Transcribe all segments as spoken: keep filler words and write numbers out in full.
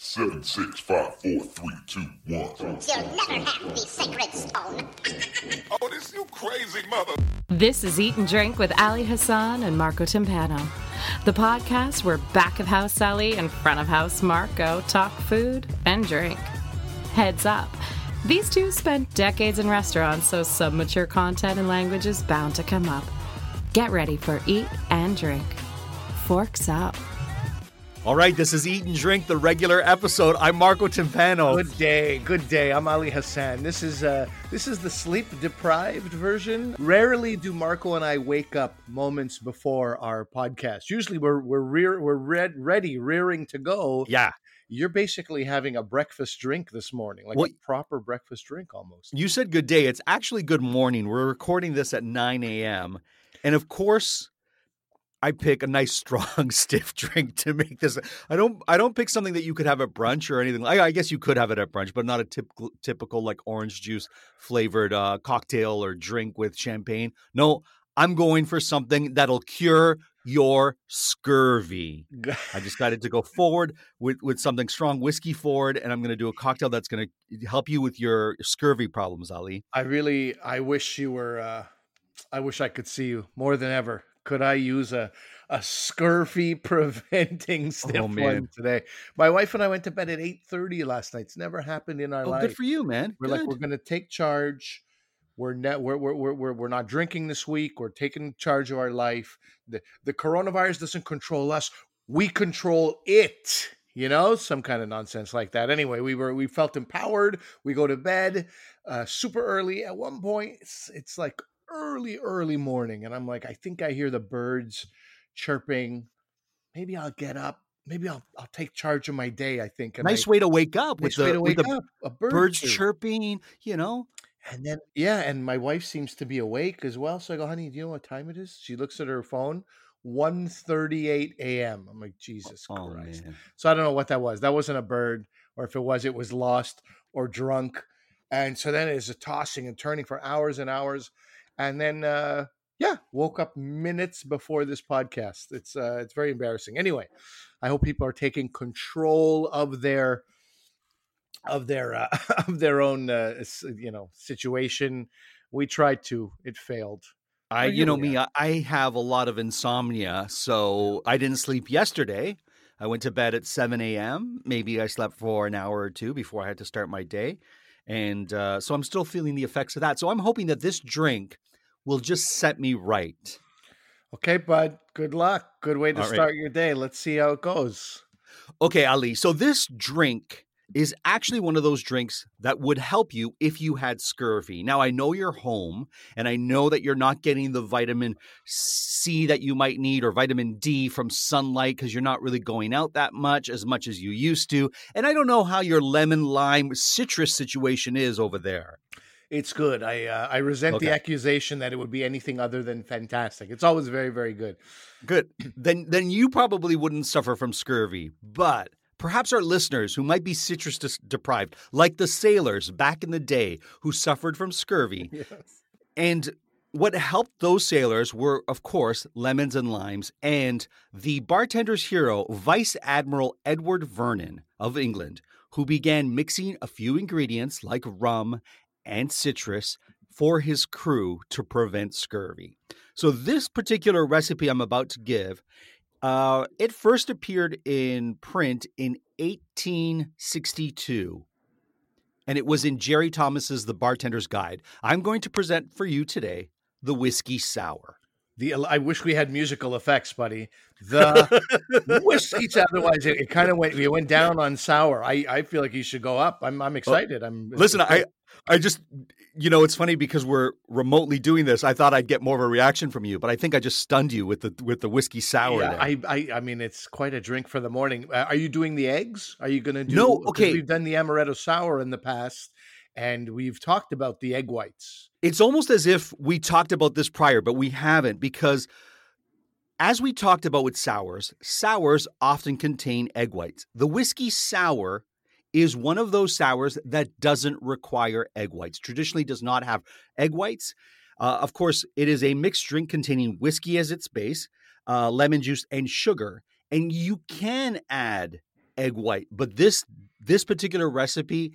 Seven, six, five, four, three, two, one. You'll never have the sacred stone. Oh, this you crazy mother. This is Eat and Drink with Ali Hassan and Marco Timpano, the podcast where back of house Ali and front of house Marco talk food and drink. Heads up, these two spent decades in restaurants, so some mature content and language is bound to come up. Get ready for Eat and Drink. Forks up. All right, this is Eat and Drink, the regular episode. I'm Marco Timpano. Good day, good day. I'm Ali Hassan. This is uh, this is the sleep-deprived version. Rarely do Marco and I wake up moments before our podcast. Usually, we're we're rear, we're red, ready, rearing to go. Yeah. You're basically having a breakfast drink this morning, like well, a proper breakfast drink almost. You said good day. It's actually good morning. We're recording this at nine a.m. And of course, I pick a nice, strong, stiff drink to make this. I don't I don't pick something that you could have at brunch or anything. I, I guess you could have it at brunch, but not a typical, typical like orange juice flavored uh, cocktail or drink with champagne. No, I'm going for something that'll cure your scurvy. I decided to go forward with, with something strong, whiskey forward, and I'm going to do a cocktail that's going to help you with your scurvy problems, Ali. I really, I wish you were, uh, I wish I could see you more than ever. Could I use a, a scurvy-preventing stiff oh, one today? My wife and I went to bed at eight thirty last night. It's never happened in our oh, life. Good for you, man. We're good. Like, we're going to take charge. We're, ne- we're, we're, we're, we're, we're not drinking this week. We're taking charge of our life. The, the coronavirus doesn't control us. We control it. You know, some kind of nonsense like that. Anyway, we were we felt empowered. We go to bed uh, super early. At one point, it's, it's like... early, early morning. And I'm like, I think I hear the birds chirping. Maybe I'll get up. Maybe I'll I'll take charge of my day, I think. And nice I, way to wake up. Nice with way the, to wake with up. A bird birds chirp. chirping, you know. And then, yeah. And my wife seems to be awake as well. So I go, honey, do you know what time it is? She looks at her phone. one thirty-eight a.m. I'm like, Jesus oh, Christ. Man. So I don't know what that was. That wasn't a bird. Or if it was, it was lost or drunk. And so then it is a tossing and turning for hours and hours. And then, uh, yeah, woke up minutes before this podcast. It's uh, it's very embarrassing. Anyway, I hope people are taking control of their of their uh, of their own uh, you know situation. We tried to, it failed. I you, you know me, I, I have a lot of insomnia, so I didn't sleep yesterday. I went to bed at seven a.m. Maybe I slept for an hour or two before I had to start my day, and uh, so I'm still feeling the effects of that. So I'm hoping that this drink will just set me right. Okay, bud. Good luck. Good way to All start right. your day. Let's see how it goes. Okay, Ali. So this drink is actually one of those drinks that would help you if you had scurvy. Now, I know you're home, and I know that you're not getting the vitamin C that you might need or vitamin D from sunlight because you're not really going out that much, as much as you used to. And I don't know how your lemon, lime, citrus situation is over there. It's good. I uh, I resent okay. the accusation that it would be anything other than fantastic. It's always very, very good. Good. Then then you probably wouldn't suffer from scurvy, but perhaps our listeners who might be citrus dis- deprived, like the sailors back in the day who suffered from scurvy. Yes. And what helped those sailors were, of course, lemons and limes. And the bartender's hero, Vice Admiral Edward Vernon of England, who began mixing a few ingredients like rum and citrus for his crew to prevent scurvy. So this particular recipe I'm about to give, uh, it first appeared in print in eighteen sixty-two, and it was in Jerry Thomas's The Bartender's Guide. I'm going to present for you today the whiskey sour. The I wish we had musical effects, buddy. The whiskey. Otherwise, it, it kind of went. We went down on sour. I, I feel like you should go up. I'm I'm excited. Well, I'm listen. I I just you know it's funny because we're remotely doing this. I thought I'd get more of a reaction from you, but I think I just stunned you with the with the whiskey sour. Yeah, I, I I mean it's quite a drink for the morning. Uh, are you doing the eggs? Are you going to do? No. Okay. We've done the amaretto sour in the past. And we've talked about the egg whites. It's almost as if we talked about this prior, but we haven't, because as we talked about with sours, sours often contain egg whites. The whiskey sour is one of those sours that doesn't require egg whites, traditionally does not have egg whites. Uh, of course, it is a mixed drink containing whiskey as its base, uh, lemon juice, and sugar. And you can add egg white, but this this particular recipe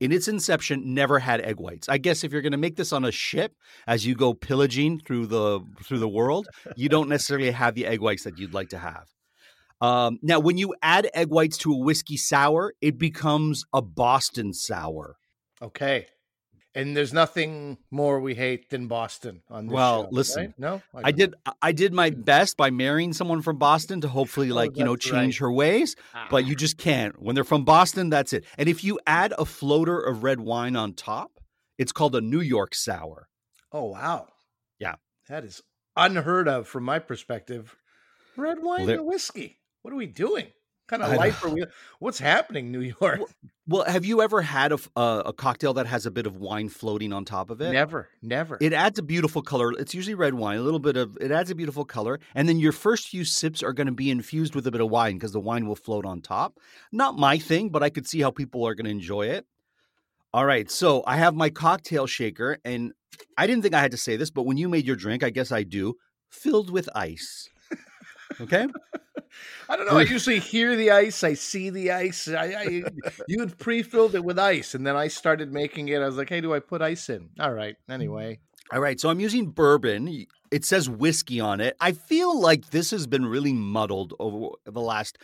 in its inception never had egg whites. I guess if you're going to make this on a ship as you go pillaging through the through the world, you don't necessarily have the egg whites that you'd like to have. Um, now, when you add egg whites to a whiskey sour, it becomes a Boston sour. Okay. And there's nothing more we hate than Boston on this well, show, listen, right? No, I, I did. I did my best by marrying someone from Boston to hopefully, like, oh, you know, change right. her ways. Ah. But you just can't. When they're from Boston, that's it. And if you add a floater of red wine on top, it's called a New York sour. Oh, wow. Yeah. That is unheard of from my perspective. Red wine well, and whiskey. What are we doing? What kind of life are we? What's happening, New York? Well, have you ever had a, uh, a cocktail that has a bit of wine floating on top of it? Never, never. It adds a beautiful color. It's usually red wine, a little bit of, it adds a beautiful color. And then your first few sips are going to be infused with a bit of wine because the wine will float on top. Not my thing, but I could see how people are going to enjoy it. All right. So I have my cocktail shaker, and I didn't think I had to say this, but when you made your drink, I guess I do, filled with ice. Okay. I don't know. I usually hear the ice. I see the ice. I, I, you had pre-filled it with ice, and then I started making it. I was like, hey, do I put ice in? All right. Anyway. All right. So I'm using bourbon. It says whiskey on it. I feel like this has been really muddled over the last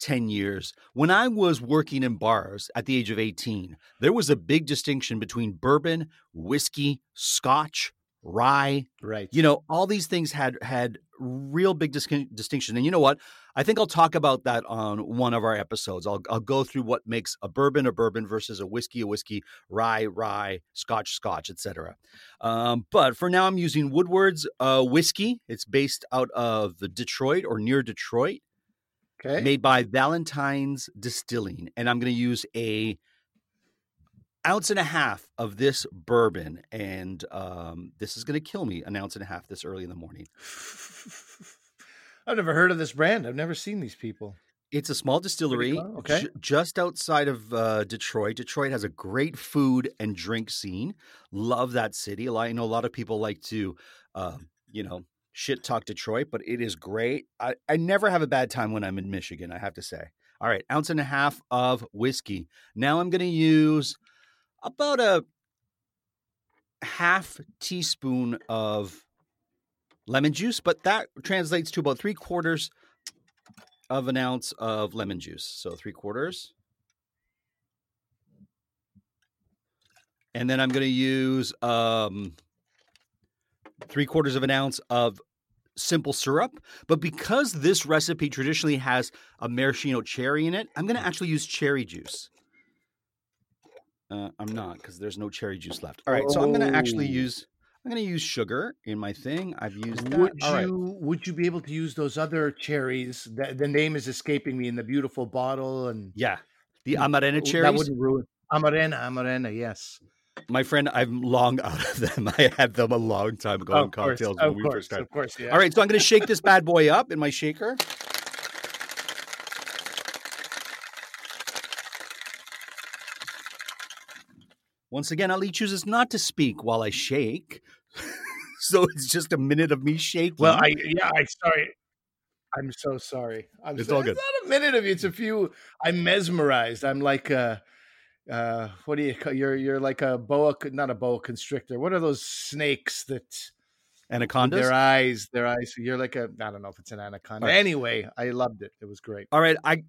ten years. When I was working in bars at the age of eighteen, there was a big distinction between bourbon, whiskey, scotch, rye. Right. You know, all these things had had real big dis- distinction. And you know what? I think I'll talk about that on one of our episodes. I'll I'll go through what makes a bourbon a bourbon versus a whiskey a whiskey, rye, rye, scotch, scotch, et cetera. Um, but for now, I'm using Woodward's uh, whiskey. It's based out of the Detroit or near Detroit. Okay. Made by Valentine's Distilling. And I'm going to use a ounce and a half of this bourbon, and um, this is going to kill me, an ounce and a half this early in the morning. I've never heard of this brand. I've never seen these people. It's a small distillery cool. okay. j- just outside of uh, Detroit. Detroit has a great food and drink scene. Love that city. I know a lot of people like to, uh, you know, shit talk Detroit, but it is great. I, I never have a bad time when I'm in Michigan, I have to say. All right, ounce and a half of whiskey. Now I'm going to use about a half teaspoon of lemon juice, but that translates to about three quarters of an ounce of lemon juice. So three quarters. And then I'm going to use um, three quarters of an ounce of simple syrup. But because this recipe traditionally has a maraschino cherry in it, I'm going to actually use cherry juice. Uh, I'm not, because there's no cherry juice left. All right, oh. so I'm going to actually use I'm going to use sugar in my thing. I've used that. Would All you right. Would you be able to use those other cherries? The, the name is escaping me in the beautiful bottle and yeah, the Amarena cherries. That wouldn't ruin Amarena, Amarena. Yes, my friend, I'm long out of them. I had them a long time ago in cocktails when we first started. Of course, yeah. All right, so I'm going to shake this bad boy up in my shaker. Once again, Ali chooses not to speak while I shake. So it's just a minute of me shaking. Well, I yeah, I sorry. I'm so sorry. I'm it's so, all good. It's not a minute of you. It's a few. I'm mesmerized. I'm like a, uh, what do you call you're you're like a boa, not a boa constrictor. What are those snakes that anacondas? Their eyes, their eyes. You're like a, I don't know if it's an anaconda. Right. Anyway, I loved it. It was great. All right. I,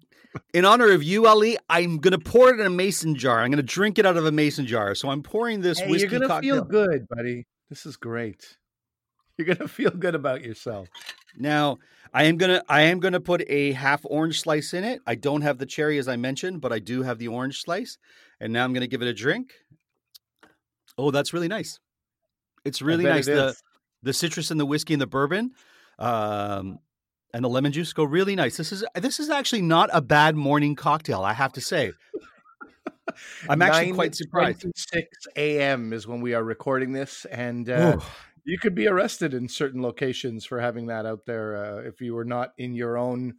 in honor of you, Ali, I'm going to pour it in a mason jar. I'm going to drink it out of a mason jar. So I'm pouring this hey, whiskey cocktail. You're going to feel good, buddy. This is great. You're going to feel good about yourself. Now, I am going to, I am going to put a half orange slice in it. I don't have the cherry, as I mentioned, but I do have the orange slice. And now I'm going to give it a drink. Oh, that's really nice. It's really nice. It the, The citrus and the whiskey and the bourbon um, and the lemon juice go really nice. This is this is actually not a bad morning cocktail, I have to say. I'm actually quite surprised. six a.m. is when we are recording this, and uh, you could be arrested in certain locations for having that out there uh, if you were not in your own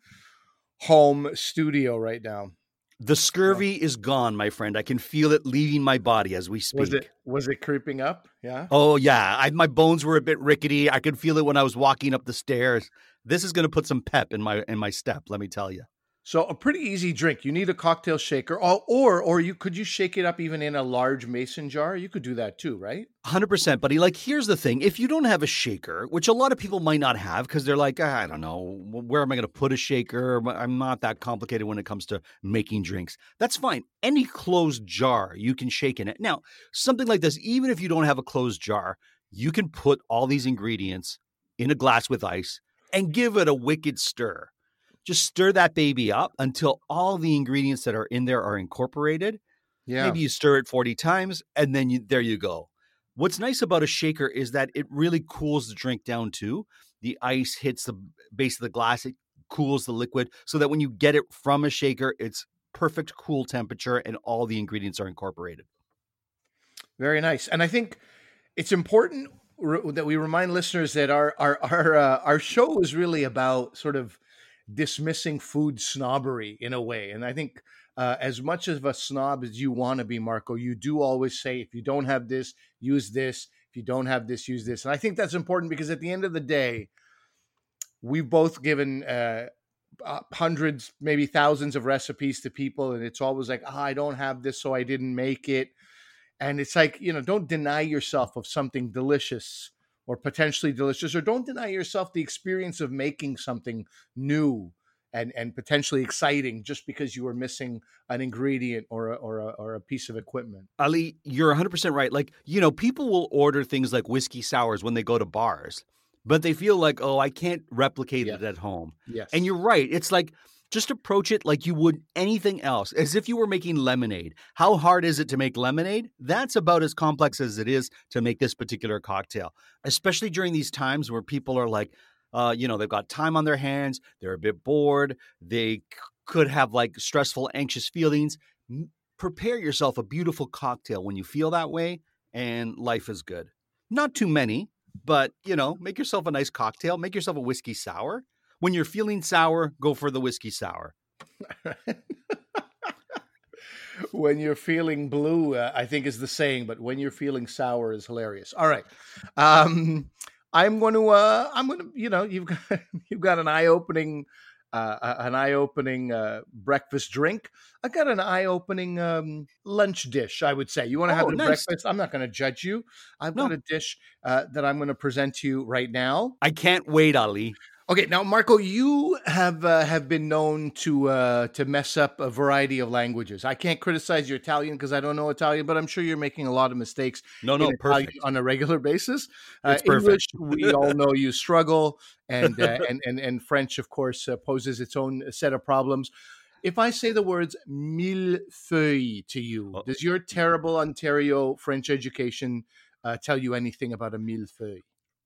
home studio right now. The scurvy oh. is gone, my friend. I can feel it leaving my body as we speak. Was it was it creeping up? Yeah. Oh, yeah. I, my bones were a bit rickety. I could feel it when I was walking up the stairs. This is going to put some pep in my in my step, let me tell you. So a pretty easy drink. You need a cocktail shaker, or or, or you could you shake it up even in a large mason jar? You could do that too, right? one hundred percent, buddy. Like, here's the thing. If you don't have a shaker, which a lot of people might not have because they're like, I don't know, where am I going to put a shaker? I'm not that complicated when it comes to making drinks. That's fine. Any closed jar, you can shake in it. Now, something like this, even if you don't have a closed jar, you can put all these ingredients in a glass with ice and give it a wicked stir. Just stir that baby up until all the ingredients that are in there are incorporated. Yeah. Maybe you stir it forty times, and then you, there you go. What's nice about a shaker is that it really cools the drink down too. The ice hits the base of the glass. It cools the liquid so that when you get it from a shaker, it's perfect cool temperature and all the ingredients are incorporated. Very nice. And I think it's important that we remind listeners that our our our, uh, our show is really about sort of dismissing food snobbery in a way. And I think uh, as much of a snob as you want to be, Marco, you do always say, if you don't have this, use this. If you don't have this, use this. And I think that's important because at the end of the day, we've both given uh, hundreds, maybe thousands of recipes to people. And it's always like, oh, I don't have this, so I didn't make it. And it's like, you know, don't deny yourself of something delicious or potentially delicious, or don't deny yourself the experience of making something new and, and potentially exciting just because you were missing an ingredient or a, or a, or a piece of equipment. Ali, you're one hundred percent right. Like, you know, people will order things like whiskey sours when they go to bars, but they feel like, oh, I can't replicate yes. it at home. Yes. And you're right. It's like, just approach it like you would anything else, as if you were making lemonade. How hard is it to make lemonade? That's about as complex as it is to make this particular cocktail, especially during these times where people are like, uh, you know, they've got time on their hands. They're a bit bored. They c- could have like stressful, anxious feelings. Prepare yourself a beautiful cocktail when you feel that way, and life is good. Not too many, but, you know, make yourself a nice cocktail. Make yourself a whiskey sour. When you're feeling sour, go for the whiskey sour. When you're feeling blue, uh, I think is the saying, but when you're feeling sour is hilarious. All right. Um, I'm going to, uh, I'm going to, you know, you've got, you've got an eye-opening, uh, an eye-opening uh, breakfast drink. I got an eye-opening um, lunch dish, I would say. You want to oh, have a nice. breakfast? I'm not going to judge you. I've no. got a dish uh, that I'm going to present to you right now. I can't wait, Ali. Okay, now Marco, you have uh, have been known to uh, to mess up a variety of languages. I can't criticize your Italian because I don't know Italian, but I'm sure you're making a lot of mistakes. No, no, perfect on a regular basis. Uh, it's English, we all know you struggle, and uh, and and and French, of course, uh, poses its own set of problems. If I say the words millefeuille to you, oh. does your terrible Ontario French education uh, tell you anything about a millefeuille?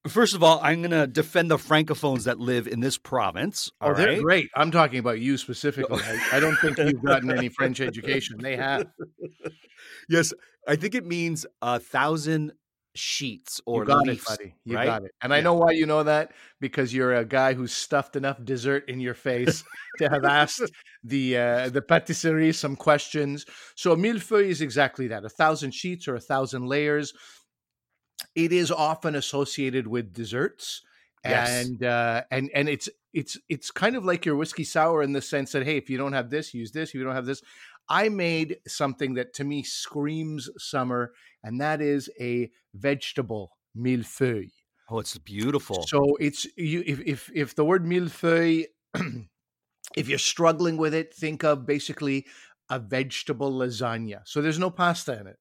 First of all, I'm going to defend the Francophones that live in this province. All oh, right? They're great. I'm talking about you specifically. I, I don't think you've gotten any French education. They have. Yes. I think it means a thousand sheets or you got leaves, it, buddy. You right? got it. And yeah. I know why you know that, because you're a guy who's stuffed enough dessert in your face to have asked the uh, the patisserie some questions. So millefeuille is exactly that, a thousand sheets or a thousand layers. It is often associated with desserts, and yes. uh, and and it's it's it's kind of like your whiskey sour in the sense that, hey, if you don't have this, use this. If you don't have this, I made something that to me screams summer, and that is a vegetable millefeuille. Oh, it's beautiful. So it's you. If if if the word millefeuille, if you're struggling with it, think of basically a vegetable lasagna. So there's no pasta in it.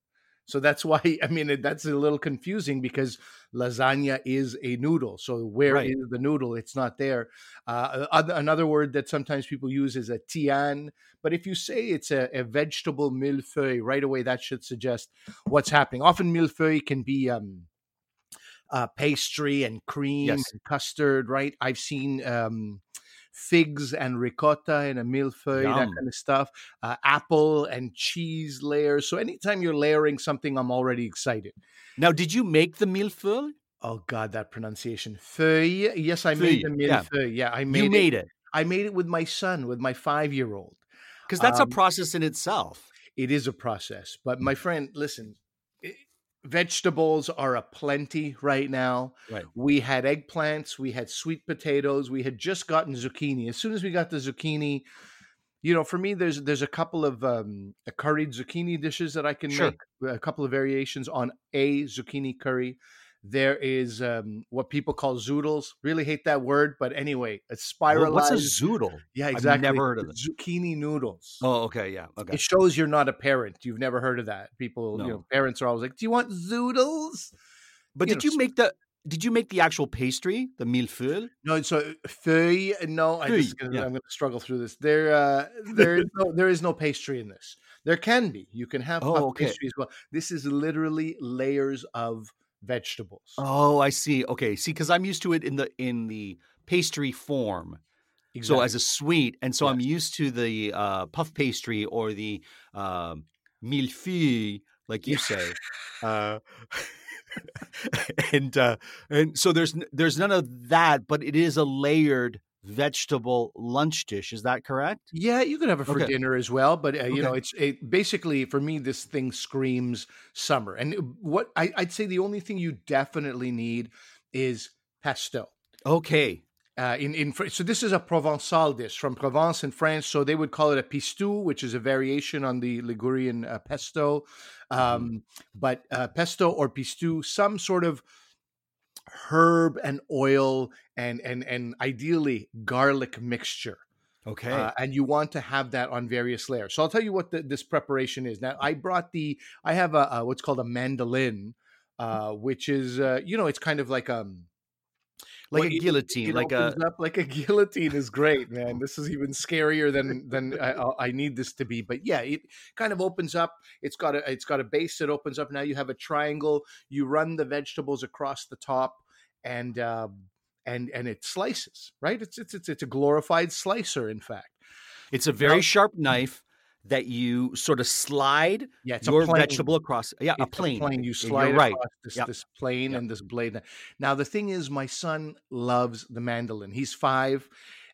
So that's why, I mean, that's a little confusing because lasagna is a noodle. So where right. is the noodle? It's not there. Uh, another word that sometimes people use is a tian. But if you say it's a, a vegetable millefeuille, right away that should suggest what's happening. Often millefeuille can be um, uh, pastry and cream yes. and custard, right? I've seen um, figs and ricotta and a millefeuille, Yum. that kind of stuff, uh, apple and cheese layers. So anytime you're layering something, I'm already excited. Now, did you make the millefeuille? Oh, God, that pronunciation. Feuille. Yes, I feuille. made the millefeuille. Yeah. yeah, I made you it. You made it. I made it with my son, with my five-year-old. Because that's um, a process in itself. It is a process. But my friend, listen, it, vegetables are a plenty right now. Right. We had eggplants, we had sweet potatoes, we had just gotten zucchini. As soon as we got the zucchini, you know, for me, there's there's a couple of um, curried zucchini dishes that I can sure. make, a couple of variations on a zucchini curry. There is um, what people call zoodles. Really hate that word, but anyway, it's spiralized. What's a zoodle? Yeah, exactly. I've never heard of it. Zucchini noodles. Oh, okay, yeah. Okay. It shows you're not a parent. You've never heard of that. People, no. you know, parents are always like, "Do you want zoodles?" But you did know, you make the did you make the actual pastry, the millefeuille? No, so feuille. No, I just, yeah. I'm going to struggle through this. There, uh, there, is no, there is no pastry in this. There can be. You can have oh, okay. pastry as well. This is literally layers of vegetables. Oh, I see. Okay. See, because I'm used to it in the in the pastry form. Exactly. So as a sweet. And so yes. I'm used to the uh, puff pastry or the uh, millefeuille, like you say. uh, and uh, and so there's there's none of that, but it is a layered vegetable lunch dish. Is that correct? Yeah, you could have it for okay. dinner as well. But, uh, you okay. know, it's it, basically, for me, this thing screams summer. And what I, I'd say the only thing you definitely need is pesto. Okay. Uh, in, in So this is a Provençal dish from Provence in France. So they would call it a pistou, which is a variation on the Ligurian uh, pesto. Um, mm-hmm. But uh, pesto or pistou, some sort of herb and oil and and and ideally garlic mixture. Okay. Uh, and you want to have that on various layers. So I'll tell you what the, this preparation is. Now I brought the, I have a, a what's called a mandolin, uh, which is, uh, you know, it's kind of like um like what, a guillotine. It, it like a up like a guillotine is great, man. This is even scarier than than I, I need this to be. But yeah, it kind of opens up. It's got a it's got a base that opens up. Now you have a triangle. You run the vegetables across the top, and um, and and it slices. Right? It's it's it's it's a glorified slicer. In fact, it's a very now, sharp knife that you sort of slide yeah, it's your a vegetable across. Yeah, it's a plane. A plane. You slide across right. this, yep. this plane yep. and this blade. Now, the thing is, my son loves the mandolin. He's five,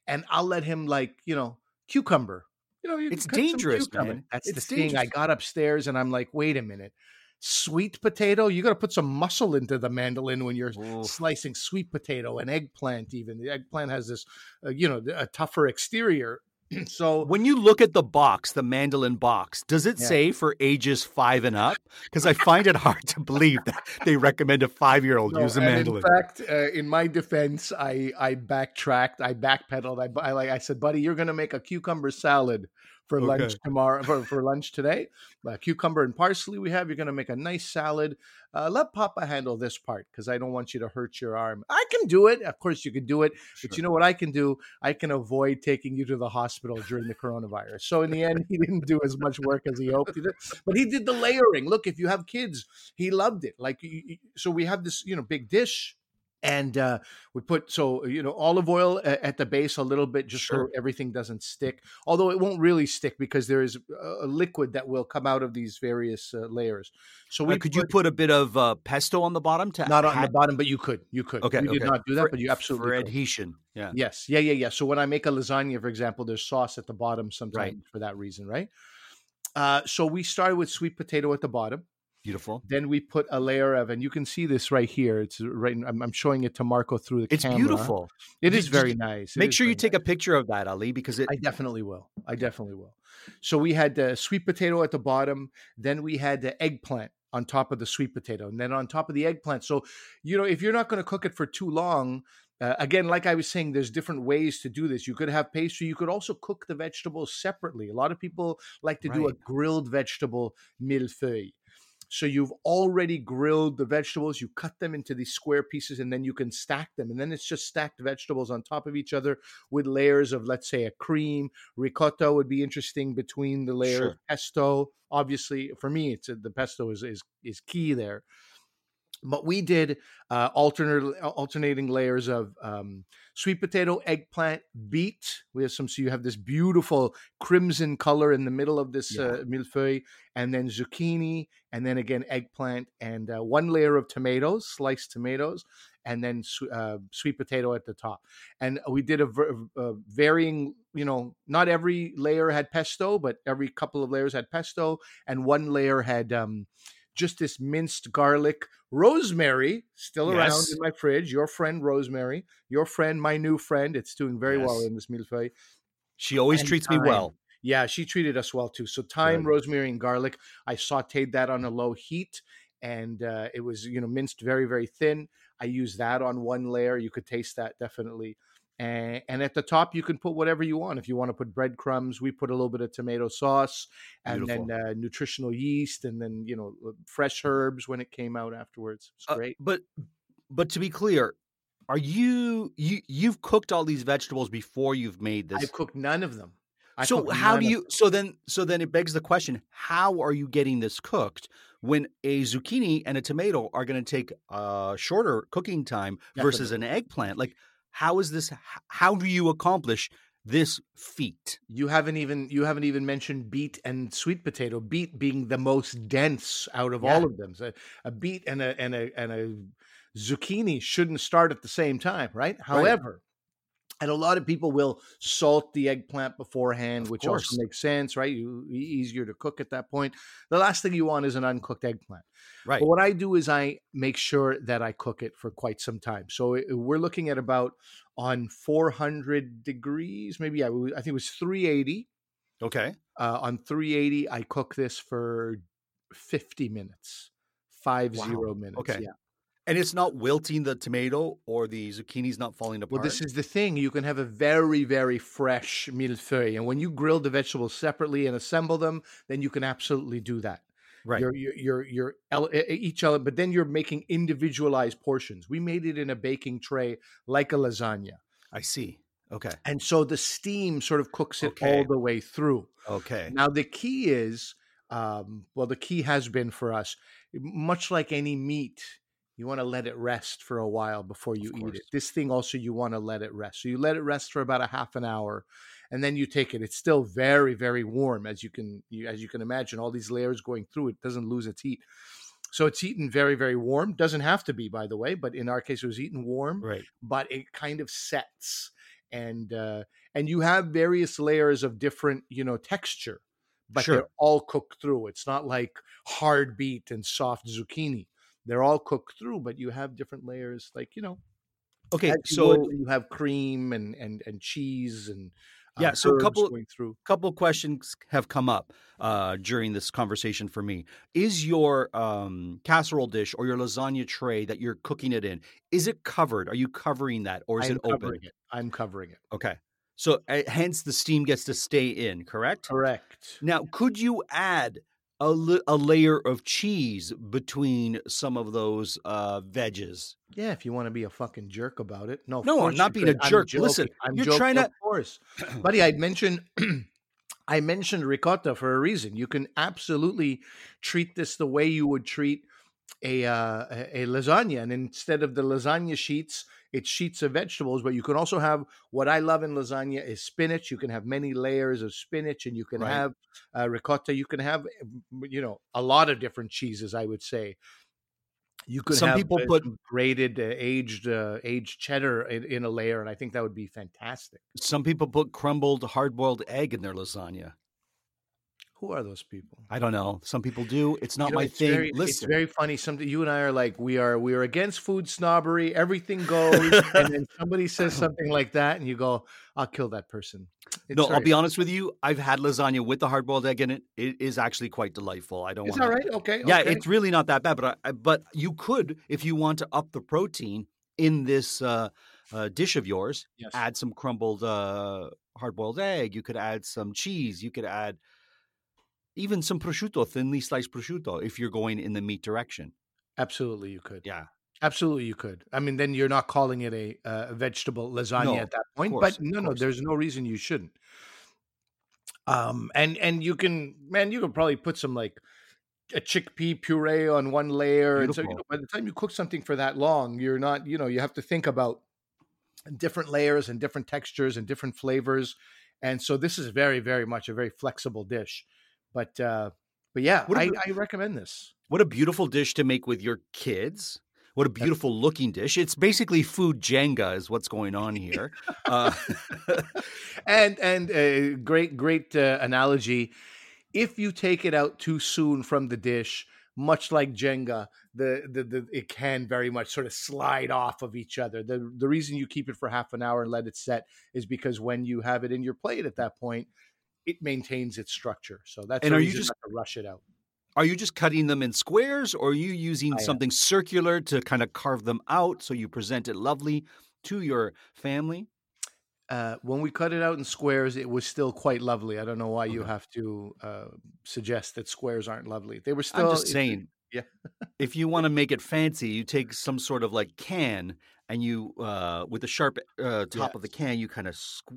and I'll let him, like, you know, cucumber. You know, you It's dangerous, man. That's it's the dangerous. thing. I got upstairs, and I'm like, wait a minute. Sweet potato, you got to put some muscle into the mandolin when you're Ooh. slicing sweet potato and eggplant even. The eggplant has this, uh, you know, a tougher exterior. So when you look at the box, the mandolin box, does it yeah. say for ages five and up? Because I find it hard to believe that they recommend a five-year-old no, use a mandolin. In fact, uh, in my defense, I, I backtracked, I backpedaled. I, I like I said, buddy, you're going to make a cucumber salad for okay. lunch tomorrow. For, for lunch today, uh, cucumber and parsley we have. You're going to make a nice salad. Uh, let Papa handle this part because I don't want you to hurt your arm. I can do it. Of course you can do it. Sure. But you know what I can do? I can avoid taking you to the hospital during the coronavirus. So in the end, he didn't do as much work as he hoped he did. But he did the layering. Look, if you have kids, he loved it. Like, so we have this, you know, big dish. And uh, we put, so, you know, olive oil at the base a little bit just sure. so everything doesn't stick. Although it won't really stick because there is a liquid that will come out of these various uh, layers. So we uh, could put, you put a bit of uh, pesto on the bottom? To not add... on the bottom, but you could. You could. Okay, we okay. did not do that, for, but you absolutely For could. adhesion. Yeah. Yes. Yeah, yeah, yeah. So when I make a lasagna, for example, there's sauce at the bottom sometimes right. for that reason, right? Uh, so we started with sweet potato at the bottom. Beautiful. Then we put a layer of, and you can see this right here. It's right. I'm, I'm showing it to Marco through the it's camera. It's beautiful. It is very nice. It Make sure you nice. take a picture of that, Ali, because it. I definitely will. I definitely will. So we had the sweet potato at the bottom. Then we had the eggplant on top of the sweet potato, and then on top of the eggplant. So, you know, if you're not going to cook it for too long, uh, again, like I was saying, there's different ways to do this. You could have pastry. You could also cook the vegetables separately. A lot of people like to right. do a grilled vegetable millefeuille. So you've already grilled the vegetables, you cut them into these square pieces, and then you can stack them. And then it's just stacked vegetables on top of each other with layers of, let's say, a cream. Ricotta would be interesting between the layer sure. of pesto. Obviously, for me, it's a, the pesto is, is, is key there. But we did uh, alternate, alternating layers of um, sweet potato, eggplant, beet. We have some, so you have this beautiful crimson color in the middle of this yeah. uh, millefeuille, and then zucchini, and then again eggplant, and uh, one layer of tomatoes, sliced tomatoes, and then su- uh, sweet potato at the top. And we did a, ver- a varying, you know, not every layer had pesto, but every couple of layers had pesto, and one layer had. Um, Just this minced garlic, rosemary, still yes. around in my fridge. Your friend, rosemary. Your friend, my new friend. It's doing very yes. well in this millefeuille. She always and treats thyme. me well. Yeah, she treated us well too. So thyme, right. rosemary, and garlic. I sauteed that on a low heat, and uh, it was, you know, minced very, very thin. I used that on one layer. You could taste that definitely. And, and at the top, you can put whatever you want. If you want to put breadcrumbs, we put a little bit of tomato sauce, and Beautiful. then uh, nutritional yeast, and then, you know, fresh herbs when it came out afterwards. It's great. Uh, but but to be clear, are you you you've cooked all these vegetables before you've made this? I've cooked none of them. I so how do you? So then, so then it begs the question: how are you getting this cooked when a zucchini and a tomato are going to take a shorter cooking time Definitely. versus an eggplant? Like, how is this? How do you accomplish this feat? You haven't even you haven't even mentioned beet and sweet potato. Beet being the most dense out of yeah. all of them. So a beet and a and a and a zucchini shouldn't start at the same time, right? However. Right. And a lot of people will salt the eggplant beforehand, of which course. also makes sense, right? You easier to cook at that point. The last thing you want is an uncooked eggplant. Right. But what I do is I make sure that I cook it for quite some time. So we're looking at about on four hundred degrees, maybe I, I think it was three eighty. Okay. Uh, on three eighty, I cook this for fifty minutes, five wow. zero minutes. Okay. Yeah. And it's not wilting the tomato, or the zucchini's not falling apart. Well, this is the thing. You can have a very, very fresh millefeuille. And when you grill the vegetables separately and assemble them, then you can absolutely do that. Right. You're, you're, you're, you're each element, but then you're making individualized portions. We made it in a baking tray like a lasagna. I see. Okay. And so the steam sort of cooks it okay. all the way through. Okay. Now, the key is, um, well, the key has been for us, much like any meat, you want to let it rest for a while before you eat it. This thing also, you want to let it rest. So you let it rest for about a half an hour, and then you take it. It's still very, very warm, as you can as you can imagine. All these layers going through it, doesn't lose its heat. So it's eaten very, very warm. Doesn't have to be, by the way, but in our case, it was eaten warm. Right. But it kind of sets, and uh, and you have various layers of different, you know, texture, but sure. they're all cooked through. It's not like hard beet and soft zucchini. They're all cooked through, but you have different layers, like, you know. Okay, so you, you have cream and and and cheese and uh, yeah. So a couple going through. couple questions have come up uh, during this conversation for me. Is your um, casserole dish or your lasagna tray that you're cooking it in, is it covered? Are you covering that, or is I'm it open? It. I'm covering it. Okay. So uh, hence the steam gets to stay in, correct? Correct. Now, could you add A, li- a layer of cheese between some of those uh, veggies? Yeah, if you want to be a fucking jerk about it. No, no, I'm not being a jerk. I'm Listen, I'm you're joking, trying to. Of course, buddy. I mentioned, I mentioned ricotta for a reason. You can absolutely treat this the way you would treat a uh, a lasagna, and instead of the lasagna sheets, it's sheets of vegetables. But you can also have, what I love in lasagna is spinach. You can have many layers of spinach, and you can right. have uh, ricotta. You can have, you know, a lot of different cheeses, I would say. You could Some have people put grated, uh, aged, uh, aged cheddar in, in a layer, and I think that would be fantastic. Some people put crumbled, hard-boiled egg in their lasagna. Who are those people? I don't know. Some people do. It's not you know, my it's thing. Very, Listen. It's very funny. Some, you and I are like, we are we are against food snobbery. Everything goes. And then somebody says something like that, and you go, I'll kill that person. It's no, sorry. I'll be honest with you. I've had lasagna with the hard-boiled egg in it. It is actually quite delightful. I don't want to. It's all right? Okay. Yeah, okay. It's really not that bad. But, I, but you could, if you want to up the protein in this uh, uh, dish of yours, yes. add some crumbled uh, hard-boiled egg. You could add some cheese. You could add... even some prosciutto, thinly sliced prosciutto, if you're going in the meat direction. Absolutely, you could. Yeah. Absolutely, you could. I mean, then you're not calling it a, a vegetable lasagna no, at that point. Course, but no, no, there's no reason you shouldn't. Um, and, and you can, man, you could probably put some, like, a chickpea puree on one layer. Beautiful. And so, you know, by the time you cook something for that long, you're not, you know, you have to think about different layers and different textures and different flavors. And so this is very, very much a very flexible dish. But uh, but yeah, a, I, I recommend this. What a beautiful dish to make with your kids. What a beautiful looking dish. It's basically food Jenga is what's going on here. uh. And and a great, great uh, analogy. If you take it out too soon from the dish, much like Jenga, the, the, the it can very much sort of slide off of each other. The, the reason you keep it for half an hour and let it set is because when you have it in your plate at that point, it maintains its structure. So that's and are you just not to rush it out. Are you just cutting them in squares, or are you using I something am. circular to kind of carve them out so you present it lovely to your family? Uh, when we cut it out in squares, it was still quite lovely. I don't know why okay. you have to uh, suggest that squares aren't lovely. They were still. I'm just saying. Yeah. If you want to make it fancy, you take some sort of like can, and you uh, with the sharp uh, top yeah. of the can, you kind of sc-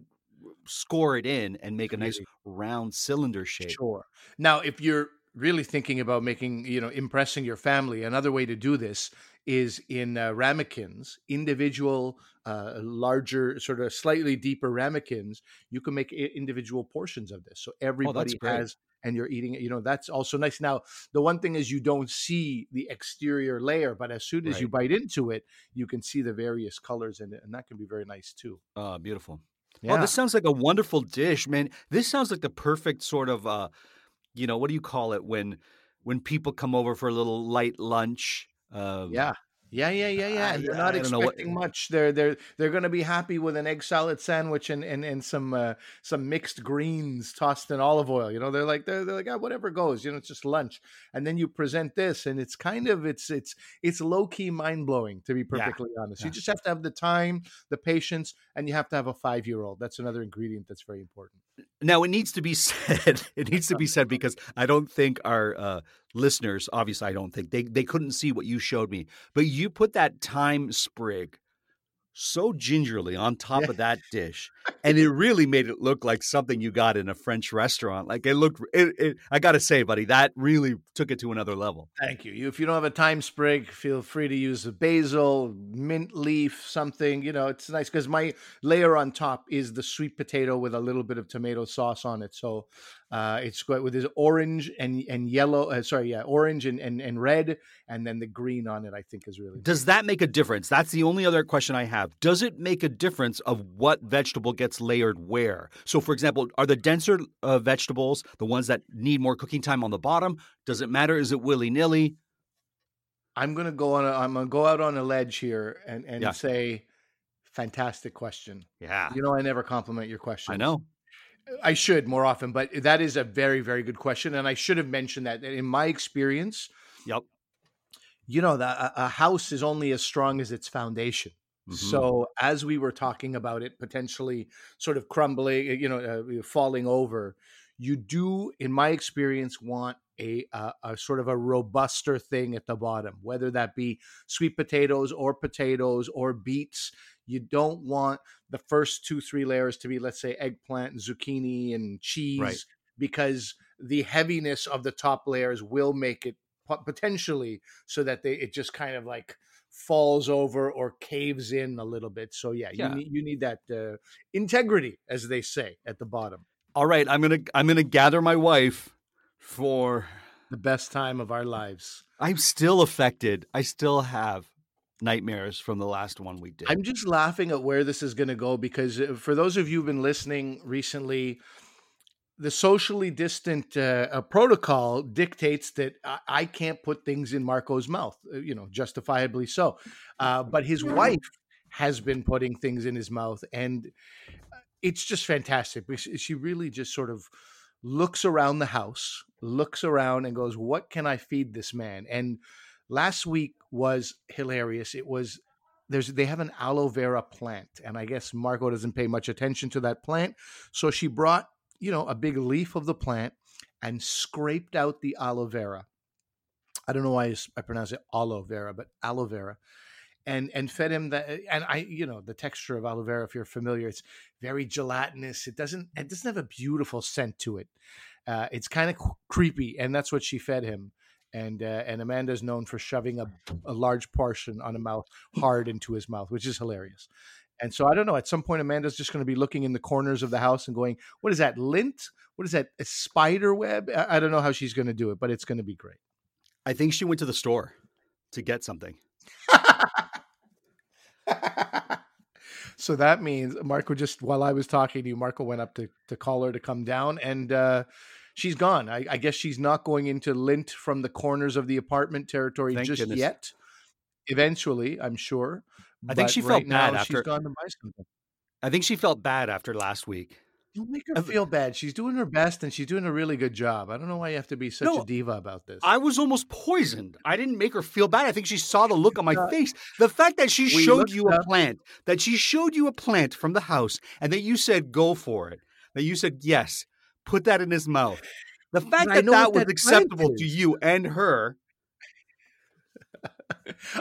score it in and make a nice round cylinder shape. Sure. Now, if you're really thinking about making, you know, impressing your family, another way to do this is in uh, ramekins, individual, uh, larger, sort of slightly deeper ramekins. You can make individual portions of this, so everybody oh, has, and you're eating it. You know, that's also nice. Now, the one thing is you don't see the exterior layer, but as soon as right. you bite into it, you can see the various colors in it, and that can be very nice too. Oh, beautiful! Yeah. Oh, this sounds like a wonderful dish, man. This sounds like the perfect sort of, uh, you know, what do you call it when when people come over for a little light lunch? Um, yeah, yeah, yeah, yeah, yeah. They're not I expecting what, much. They're they're they're going to be happy with an egg salad sandwich and and and some uh, some mixed greens tossed in olive oil. You know, they're like they're, they're like oh, whatever goes. You know, it's just lunch. And then you present this, and it's kind of it's it's it's low key mind blowing, to be perfectly yeah, honest. Yeah. You just have to have the time, the patience, and you have to have a five year old. That's another ingredient that's very important. Now it needs to be said. It needs to be said because I don't think our uh, listeners, obviously, I don't think they they couldn't see what you showed me. But you put that thyme sprig so gingerly on top yeah. of that dish, and it really made it look like something you got in a French restaurant. Like it looked. It, it, I gotta say, buddy, that really took it to another level. Thank you. You, if you don't have a thyme sprig, feel free to use a basil, mint leaf, something. You know, it's nice because my layer on top is the sweet potato with a little bit of tomato sauce on it. So uh, it's got with this orange and and yellow. Uh, sorry, yeah, orange and, and and red, and then the green on it. I think is really. Does that make a difference? That's the only other question I have. Does it make a difference of what vegetable gets layered where? So, for example, are the denser uh, vegetables the ones that need more cooking time on the bottom? Does it matter? Is it willy-nilly? I'm gonna go on. A, I'm gonna go out on a ledge here and and yeah. say, fantastic question. Yeah, you know, I never compliment your question. I know. I should more often, but that is a very, very good question, and I should have mentioned that in my experience. Yep. You know, the, a house is only as strong as its foundation. Mm-hmm. So as we were talking about it, potentially sort of crumbling, you know, uh, falling over, you do, in my experience, want a, uh, a sort of a robuster thing at the bottom, whether that be sweet potatoes or potatoes or beets. You don't want the first two, three layers to be, let's say, eggplant and zucchini and cheese, right. because the heaviness of the top layers will make it potentially so that they it just kind of like falls over or caves in a little bit. So yeah, you yeah. need you need that uh, integrity, as they say, at the bottom. All right, I'm gonna I'm gonna gather my wife for the best time of our lives. I'm still affected. I still have nightmares from the last one we did. I'm just laughing at where this is gonna go because for those of you who've been listening recently, the socially distant uh, uh, protocol dictates that I-, I can't put things in Marco's mouth, you know, justifiably so. Uh, but his wife has been putting things in his mouth, and it's just fantastic. She really just sort of looks around the house, looks around and goes, what can I feed this man? And last week was hilarious. It was There's, they have an aloe vera plant, and I guess Marco doesn't pay much attention to that plant. So she brought you know, a big leaf of the plant and scraped out the aloe vera. I don't know why I pronounce it aloe vera, but aloe vera. And and fed him that, and I, you know, the texture of aloe vera, if you're familiar, it's very gelatinous. It doesn't, it doesn't have a beautiful scent to it. Uh, it's kind of creepy, and that's what she fed him. And uh, and Amanda's known for shoving a, a large portion on a mouth hard into his mouth, which is hilarious. And so I don't know, at some point, Amanda's just going to be looking in the corners of the house and going, what is that, lint? What is that, a spider web? I don't know how she's going to do it, but it's going to be great. I think she went to the store to get something. So that means Marco just, while I was talking to you, Marco went up to, to call her to come down and uh, she's gone. I, I guess she's not going into lint from the corners of the apartment territory Thank just goodness. yet. Eventually, I'm sure. I but think she right felt bad after. She's gone to buy something. I think she felt bad after last week. Don't make her feel bad. She's doing her best and she's doing a really good job. I don't know why you have to be such no, a diva about this. I was almost poisoned. I didn't make her feel bad. I think she saw the look on my uh, face. The fact that she showed you up. a plant, that she showed you a plant from the house and that you said, go for it. That you said, yes, put that in his mouth. The fact that that, that was that acceptable to you and her.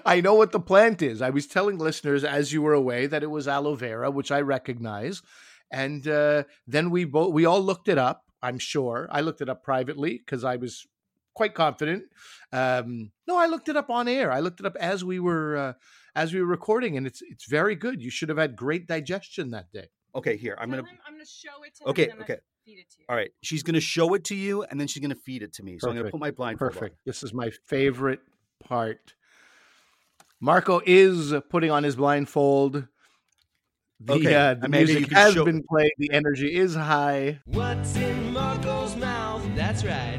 I know what the plant is. I was telling listeners as you were away that it was aloe vera, which I recognize. And uh, then we both we all looked it up. I'm sure I looked it up privately because I was quite confident. Um, no, I looked it up on air. I looked it up as we were uh, as we were recording, and it's it's very good. You should have had great digestion that day. Okay, here I'm Tell gonna him, I'm gonna show it to okay, him. And okay, okay. Feed it to you. All right, she's gonna show it to you, and then she's gonna feed it to me. So Perfect. I'm gonna put my blindfold. Perfect. On. This is my favorite part. Marco is putting on his blindfold. The, okay, uh, the Amanda, music has show- been played. The energy is high. What's in Marco's mouth? That's right.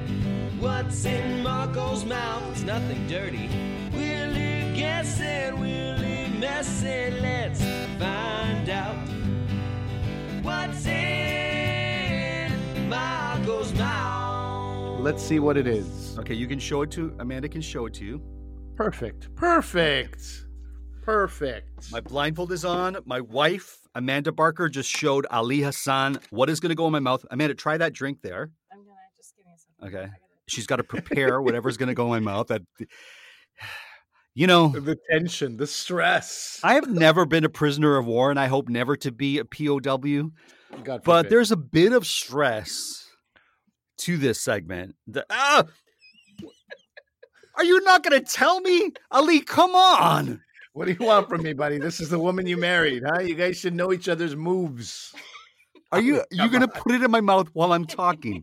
What's in Marco's mouth? It's nothing dirty. We'll leave guessing. We'll leave messing. Let's find out. What's in Marco's mouth? Let's see what it is. Okay, you can show it to Amanda. Can show it to you. Perfect. Perfect. Perfect. My blindfold is on. My wife, Amanda Barker, just showed Ali Hassan what is going to go in my mouth. Amanda, try that drink there. I'm going to just give me some. Okay. Gotta... She's got to prepare whatever's going to go in my mouth. That, you know. The tension, the stress. I have never been a prisoner of war, and I hope never to be a P O W. God but there's a bit of stress to this segment. The, ah! Are you not going to tell me? Ali, come on. What do you want from me, buddy? This is the woman you married, huh? You guys should know each other's moves. Are you are you gonna put it in my mouth while I'm talking?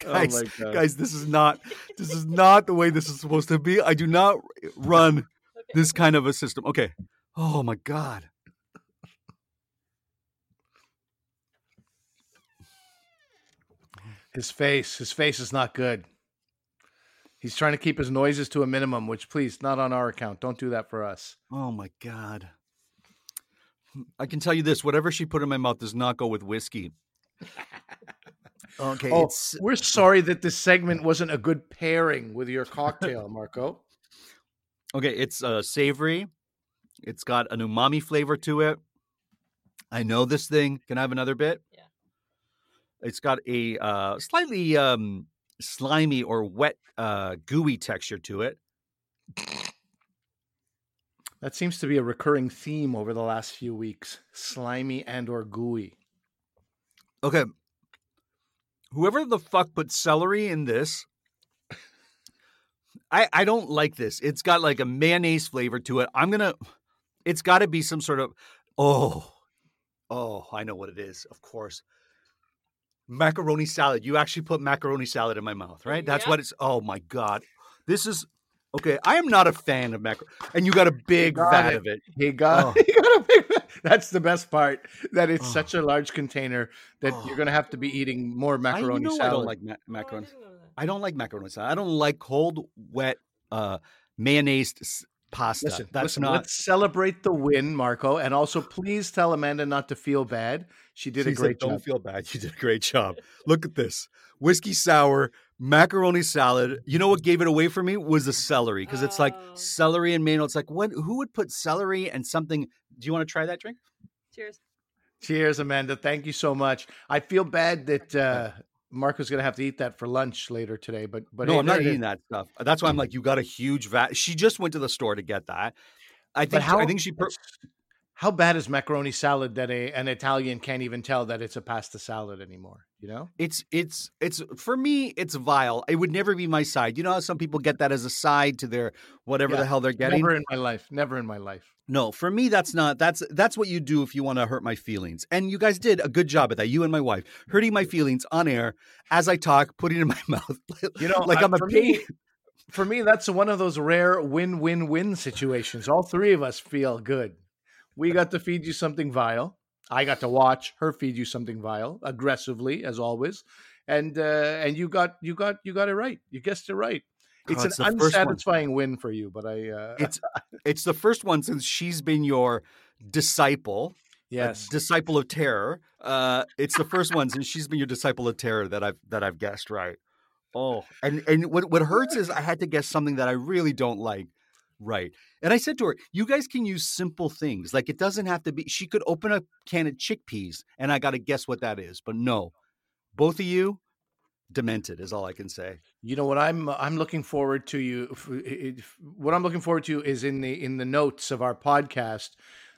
guys, oh my God. guys, this is not this is not the way this is supposed to be. I do not run okay. this kind of a system. Okay. Oh my God. His face, his face is not good. He's trying to keep his noises to a minimum, which please, not on our account. Don't do that for us. Oh, my God. I can tell you this. Whatever she put in my mouth does not go with whiskey. Okay. Oh, it's... We're sorry that this segment wasn't a good pairing with your cocktail, Marco. Okay. It's uh, savory. It's got an umami flavor to it. I know this thing. Can I have another bit? Yeah. It's got a uh, slightly... Um, slimy or wet, uh, gooey texture to it. That seems to be a recurring theme over the last few weeks. Slimy and or gooey. Okay. Whoever the fuck put celery in this, I, I don't like this. It's got like a mayonnaise flavor to it. I'm going to, it's got to be some sort of, oh, oh, I know what it is. Of course. Macaroni salad. You actually put macaroni salad in my mouth, right? That's yeah. what it's... Oh, my God. This is... Okay, I am not a fan of macaroni. And you got a big got vat it. of it. He got, oh. he got a big vat. That's the best part, that it's oh. such a large container that oh. you're going to have to be eating more macaroni I salad. I don't like ma- macaroni. Oh, I, I don't like macaroni salad. I don't like cold, wet, uh, mayonnaise pasta. Listen, That's listen, not... let's celebrate the win, Marco. And also, please tell Amanda not to feel bad. She did she a great said, job. Don't feel bad. She did a great job. Look at this. Whiskey sour, macaroni salad. You know what gave it away for me was the celery. Because oh. it's like celery and mayo. It's like, what? Who would put celery and something? Do you want to try that drink? Cheers. Cheers, Amanda. Thank you so much. I feel bad that uh, Marco's going to have to eat that for lunch later today. But, but No, hey, I'm not eating that stuff. That's why I'm like, you got a huge vat. She just went to the store to get that. I think, how, I think she... Per- How bad is macaroni salad that a, an Italian can't even tell that it's a pasta salad anymore? You know, it's it's it's for me, it's vile. It would never be my side. You know how some people get that as a side to their whatever yeah, the hell they're getting. Never in my life. Never in my life. No, for me, that's not that's that's what you do if you want to hurt my feelings. And you guys did a good job at that. You and my wife hurting my feelings on air as I talk, putting it in my mouth. You know, like I'm a pig. For me, that's one of those rare win-win-win situations. All three of us feel good. We got to feed you something vile. I got to watch her feed you something vile, aggressively as always, and uh, and you got you got you got it right. You guessed it right. It's God, an it's unsatisfying win for you, but I. Uh... It's it's the first one since she's been your disciple, Yes. A disciple of terror. Uh, it's the first one since she's been your disciple of terror that I've that I've guessed right. Oh, and and what what hurts is I had to guess something that I really don't like. Right. And I said to her, you guys can use simple things. Like it doesn't have to be. She could open a can of chickpeas and I got to guess what that is. But no, both of you demented is all I can say. You know what I'm I'm looking forward to you. What I'm looking forward to is in the in the notes of our podcast,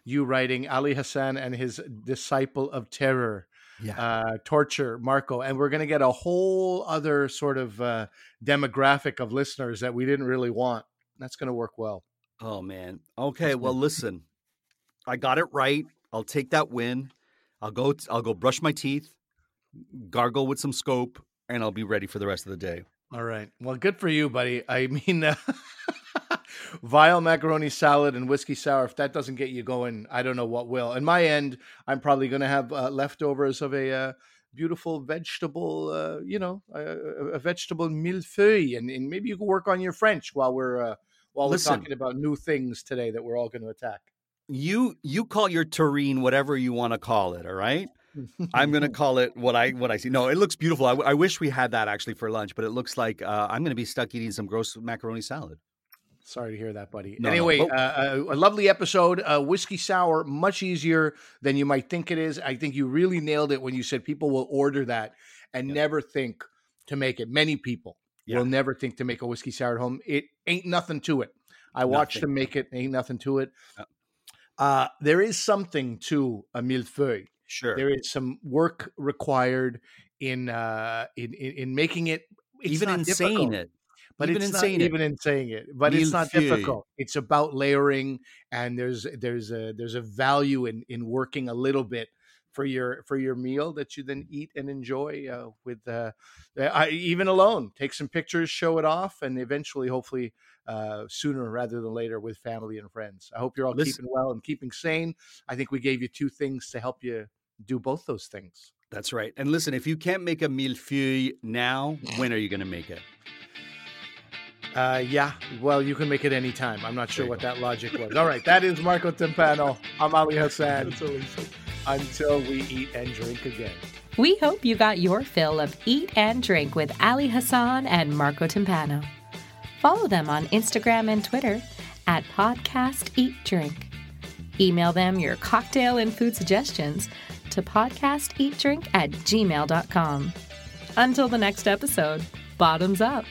you writing Ali Hassan and his disciple of terror. Yeah. Uh, torture, Marco. And we're going to get a whole other sort of uh, demographic of listeners that we didn't really want. That's going to work well. Oh, man. Okay. That's well, good. Listen, I got it right. I'll take that win. I'll go, t- I'll go brush my teeth, gargle with some scope, and I'll be ready for the rest of the day. All right. Well, good for you, buddy. I mean, uh, vile macaroni salad and whiskey sour. If that doesn't get you going, I don't know what will. In my end, I'm probably going to have uh, leftovers of a uh, beautiful vegetable, uh, you know, a, a vegetable millefeuille. And, and maybe you can work on your French while we're uh, while Listen, we're talking about new things today that we're all going to attack. You you call your terrine whatever you want to call it. All right. I'm going to call it what I what I see. No, it looks beautiful. I, I wish we had that actually for lunch, but it looks like uh, I'm going to be stuck eating some gross macaroni salad. Sorry to hear that, buddy. No, anyway, no. Oh. Uh, a, a lovely episode. Uh, whiskey sour, much easier than you might think it is. I think you really nailed it when you said people will order that and yeah. never think to make it. Many people yeah. will never think to make a whiskey sour at home. It ain't nothing to it. I watched nothing. them make it. Ain't nothing to it. Yeah. Uh, there is something to a millefeuille. Sure. There is some work required in uh, in, in, in making it. It's Even in saying it. But even it's not it. even in saying it, but Mille it's not feuille. difficult. It's about layering, and there's there's a there's a value in, in working a little bit for your for your meal that you then eat and enjoy uh, with uh, I, even alone. Take some pictures, show it off, and eventually, hopefully, uh, sooner rather than later, with family and friends. I hope you're all Listen. keeping well and keeping sane. I think we gave you two things to help you do both those things. That's right. And listen, if you can't make a millefeuille now, when are you going to make it? Uh, yeah, well, you can make it anytime. I'm not sure what that logic was. All right, that is Marco Timpano. I'm Ali Hassan. Until we eat and drink again. We hope you got your fill of Eat and Drink with Ali Hassan and Marco Timpano. Follow them on Instagram and Twitter at Podcast Eat Drink. Email them your cocktail and food suggestions to podcasteatdrink at gmail dot com. Until the next episode, bottoms up.